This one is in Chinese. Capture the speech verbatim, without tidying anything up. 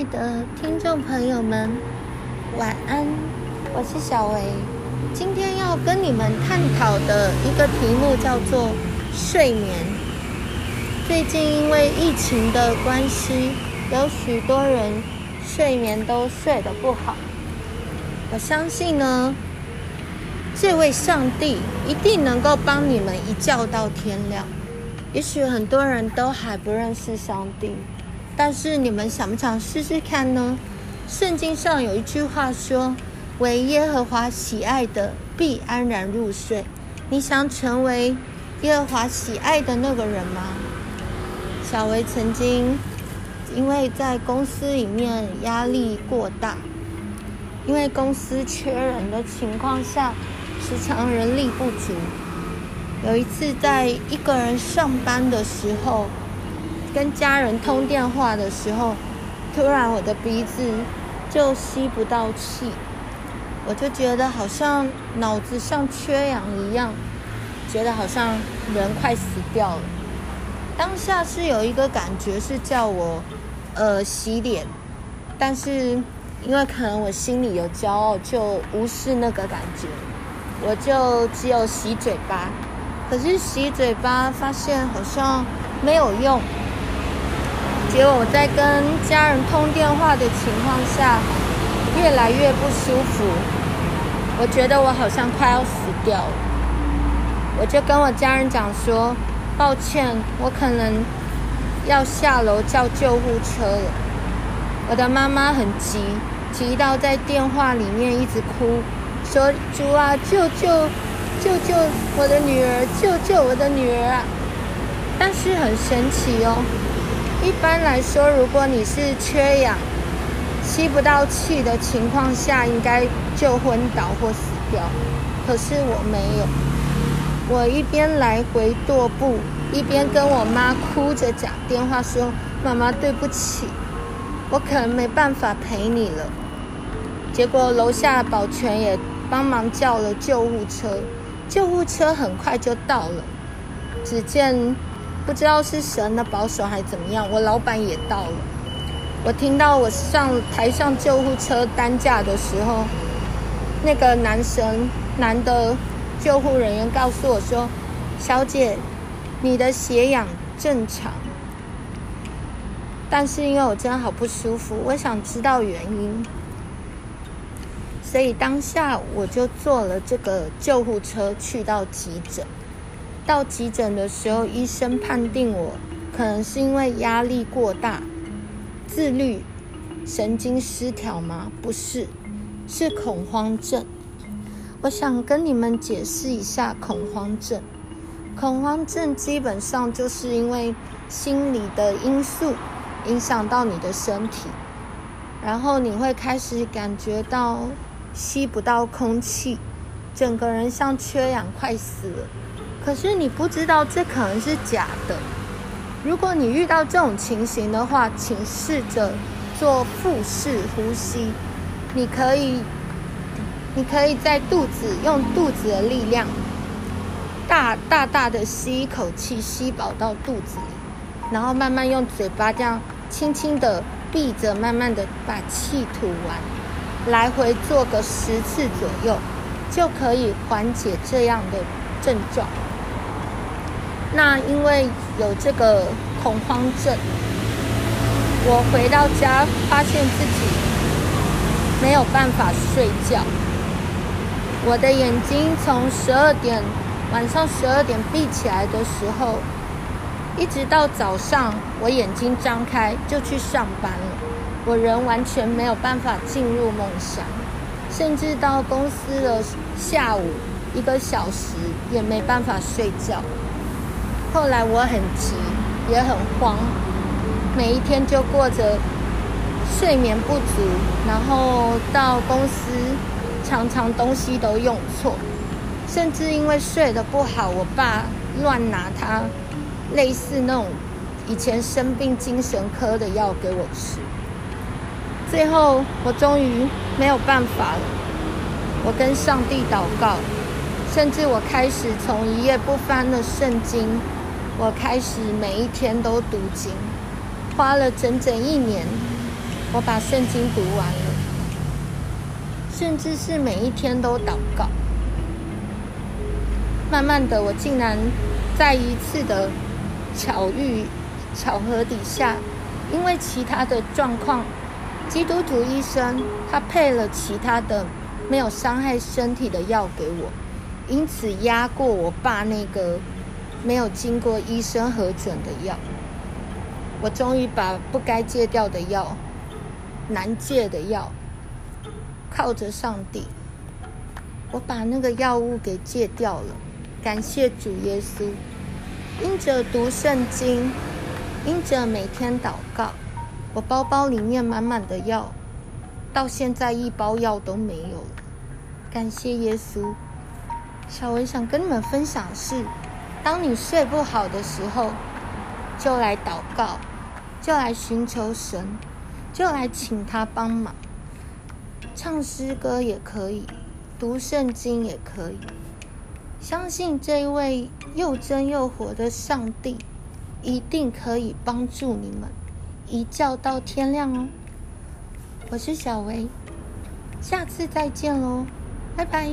爱的听众朋友们，晚安，我是小维。今天要跟你们探讨的一个题目叫做睡眠。最近因为疫情的关系，有许多人睡眠都睡得不好。我相信呢，这位上帝一定能够帮你们一觉到天亮。也许很多人都还不认识上帝，但是你们想不想试试看呢？圣经上有一句话说，为耶和华喜爱的必安然入睡。你想成为耶和华喜爱的那个人吗？小维曾经因为在公司里面压力过大，因为公司缺人的情况下，时常人力不足。有一次在一个人上班的时候，跟家人通电话的时候，突然我的鼻子就吸不到气，我就觉得好像脑子像缺氧一样，觉得好像人快死掉了。当下是有一个感觉是叫我呃洗脸，但是因为可能我心里有骄傲，就无视那个感觉，我就只有洗嘴巴。可是洗嘴巴发现好像没有用，结果我在跟家人通电话的情况下越来越不舒服，我觉得我好像快要死掉了。我就跟我家人讲说，抱歉，我可能要下楼叫救护车了。我的妈妈很急，急到在电话里面一直哭，说主啊，救救救救我的女儿，救救我的女儿啊！但是很神奇哦，一般来说，如果你是缺氧、吸不到气的情况下，应该就昏倒或死掉。可是我没有，我一边来回踱步，一边跟我妈哭着讲电话说：“妈妈，对不起。”我可能没办法陪你了。结果楼下保全也帮忙叫了救护车，救护车很快就到了。只见不知道是神的保守还怎么样，我老板也到了。我听到我上台上救护车担架的时候，那个男神男的救护人员告诉我说：“小姐，你的血氧正常。”但是因为我真的好不舒服，我想知道原因，所以当下我就坐了这个救护车去到急诊。到急诊的时候，医生判定我可能是因为压力过大、自律神经失调吗？不是，是恐慌症。我想跟你们解释一下恐慌症。恐慌症基本上就是因为心理的因素影响到你的身体，然后你会开始感觉到吸不到空气，整个人像缺氧快死了。可是你不知道这可能是假的。如果你遇到这种情形的话，请试着做腹式呼吸。你可以你可以在肚子用肚子的力量大大大的吸一口气，吸饱到肚子里，然后慢慢用嘴巴这样轻轻的闭着，慢慢的把气吐完，来回做个十次左右，就可以缓解这样的症状。那因为有这个恐慌症，我回到家发现自己没有办法睡觉，我的眼睛从十二点晚上十二点闭起来的时候，一直到早上我眼睛张开就去上班了，我人完全没有办法进入梦乡，甚至到公司的下午一个小时也没办法睡觉。后来我很急也很慌，每一天就过着睡眠不足，然后到公司常常东西都用错，甚至因为睡得不好，我爸乱拿他类似那种以前生病精神科的药给我吃。最后我终于没有办法了，我跟上帝祷告，甚至我开始从一页不翻的圣经，我开始每一天都读经，花了整整一年我把圣经读完了，甚至是每一天都祷告。慢慢的，我竟然在一次的巧遇巧合底下，因为其他的状况，基督徒医生他配了其他的没有伤害身体的药给我，因此压过我爸那个没有经过医生核准的药。我终于把不该戒掉的药、难戒的药，靠着上帝，我把那个药物给戒掉了。感谢主耶稣，因着读圣经，因着每天祷告，我包包里面满满的药，到现在一包药都没有了。感谢耶稣。小文想跟你们分享是，当你睡不好的时候，就来祷告，就来寻求神，就来请他帮忙。唱诗歌也可以，读圣经也可以。相信这一位又真又活的上帝，一定可以帮助你们，一觉到天亮哦。我是小薇，下次再见喽，拜拜。